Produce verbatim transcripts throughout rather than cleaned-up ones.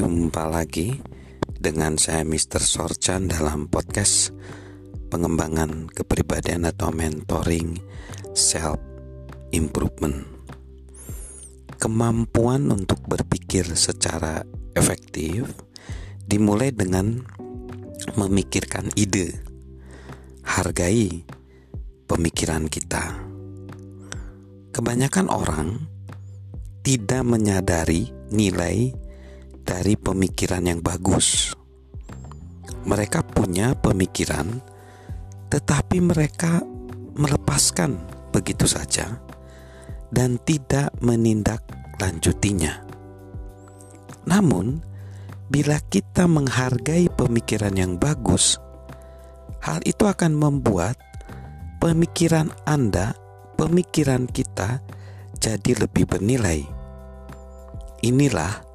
Jumpa lagi dengan saya mister Sorjan dalam podcast pengembangan kepribadian atau mentoring self improvement. Kemampuan untuk berpikir secara efektif dimulai dengan memikirkan ide. Hargai pemikiran kita. Kebanyakan orang tidak menyadari nilai dari pemikiran yang bagus. Mereka punya pemikiran, tetapi mereka melepaskan begitu saja dan tidak menindaklanjutinya. Namun, bila kita menghargai pemikiran yang bagus, hal itu akan membuat pemikiran Anda, pemikiran kita jadi lebih bernilai. Inilah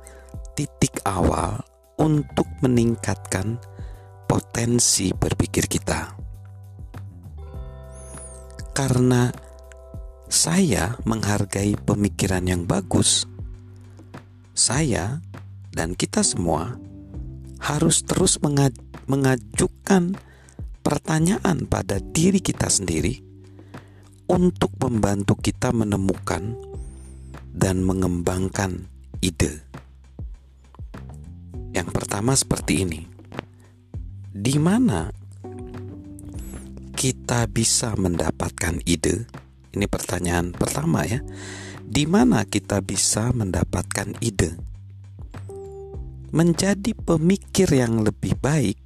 titik awal untuk meningkatkan potensi berpikir kita. Karena saya menghargai pemikiran yang bagus, saya dan kita semua harus terus mengaj- mengajukan pertanyaan pada diri kita sendiri untuk membantu kita menemukan dan mengembangkan ide. Yang pertama seperti ini, di mana kita bisa mendapatkan ide? Ini pertanyaan pertama ya. Di mana kita bisa mendapatkan ide? Menjadi pemikir yang lebih baik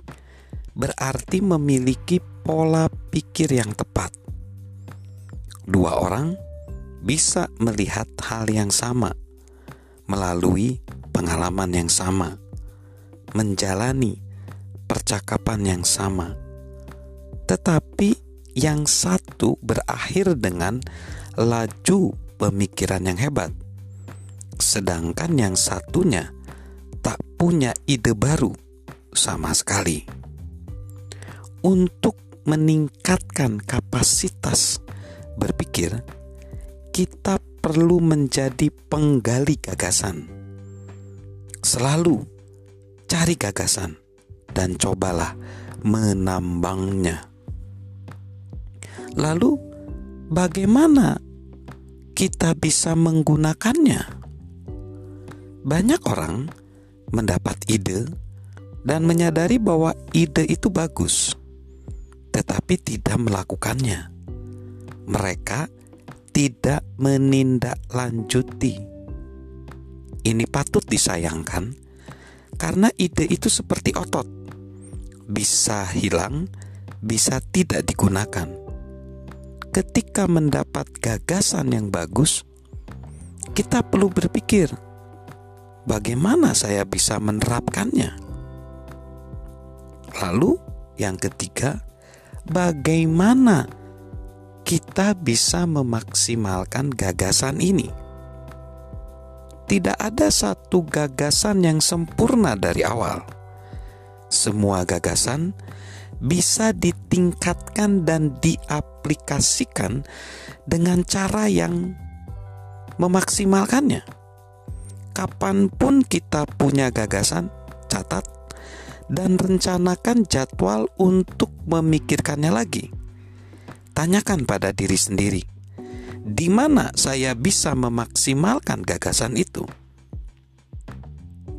berarti memiliki pola pikir yang tepat. Dua orang bisa melihat hal yang sama melalui pengalaman yang sama, menjalani percakapan yang sama, tetapi yang satu berakhir dengan laju pemikiran yang hebat, sedangkan yang satunya tak punya ide baru sama sekali. Untuk meningkatkan kapasitas berpikir, kita perlu menjadi penggali gagasan. Selalu cari gagasan dan cobalah menambangnya. Lalu bagaimana kita bisa menggunakannya? Banyak orang mendapat ide dan menyadari bahwa ide itu bagus, tetapi tidak melakukannya. Mereka tidak menindaklanjuti. Ini patut disayangkan, karena ide itu seperti otot, bisa hilang, bisa tidak digunakan. Ketika mendapat gagasan yang bagus, kita perlu berpikir, bagaimana saya bisa menerapkannya? Lalu yang ketiga, bagaimana kita bisa memaksimalkan gagasan ini? Tidak ada satu gagasan yang sempurna dari awal. Semua gagasan bisa ditingkatkan dan diaplikasikan dengan cara yang memaksimalkannya. Kapanpun kita punya gagasan, catat dan rencanakan jadwal untuk memikirkannya lagi. Tanyakan pada diri sendiri, di mana saya bisa memaksimalkan gagasan itu?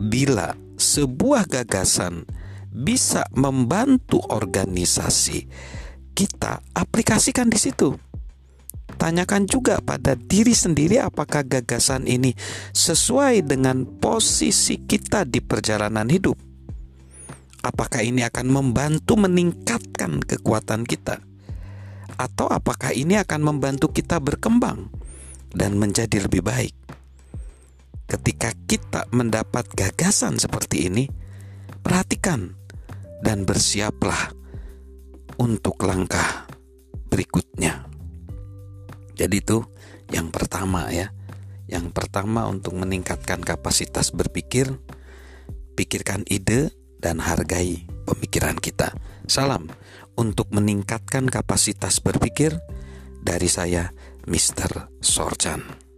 Bila sebuah gagasan bisa membantu organisasi, kita aplikasikan di situ. Tanyakan juga pada diri sendiri apakah gagasan ini sesuai dengan posisi kita di perjalanan hidup. Apakah ini akan membantu meningkatkan kekuatan kita? Atau apakah ini akan membantu kita berkembang dan menjadi lebih baik? Ketika kita mendapat gagasan seperti ini, perhatikan dan bersiaplah untuk langkah berikutnya. Jadi itu yang pertama ya. Yang pertama untuk meningkatkan kapasitas berpikir, pikirkan ide dan hargai pemikiran kita. Salam untuk meningkatkan kapasitas berpikir dari saya mister Sorjan.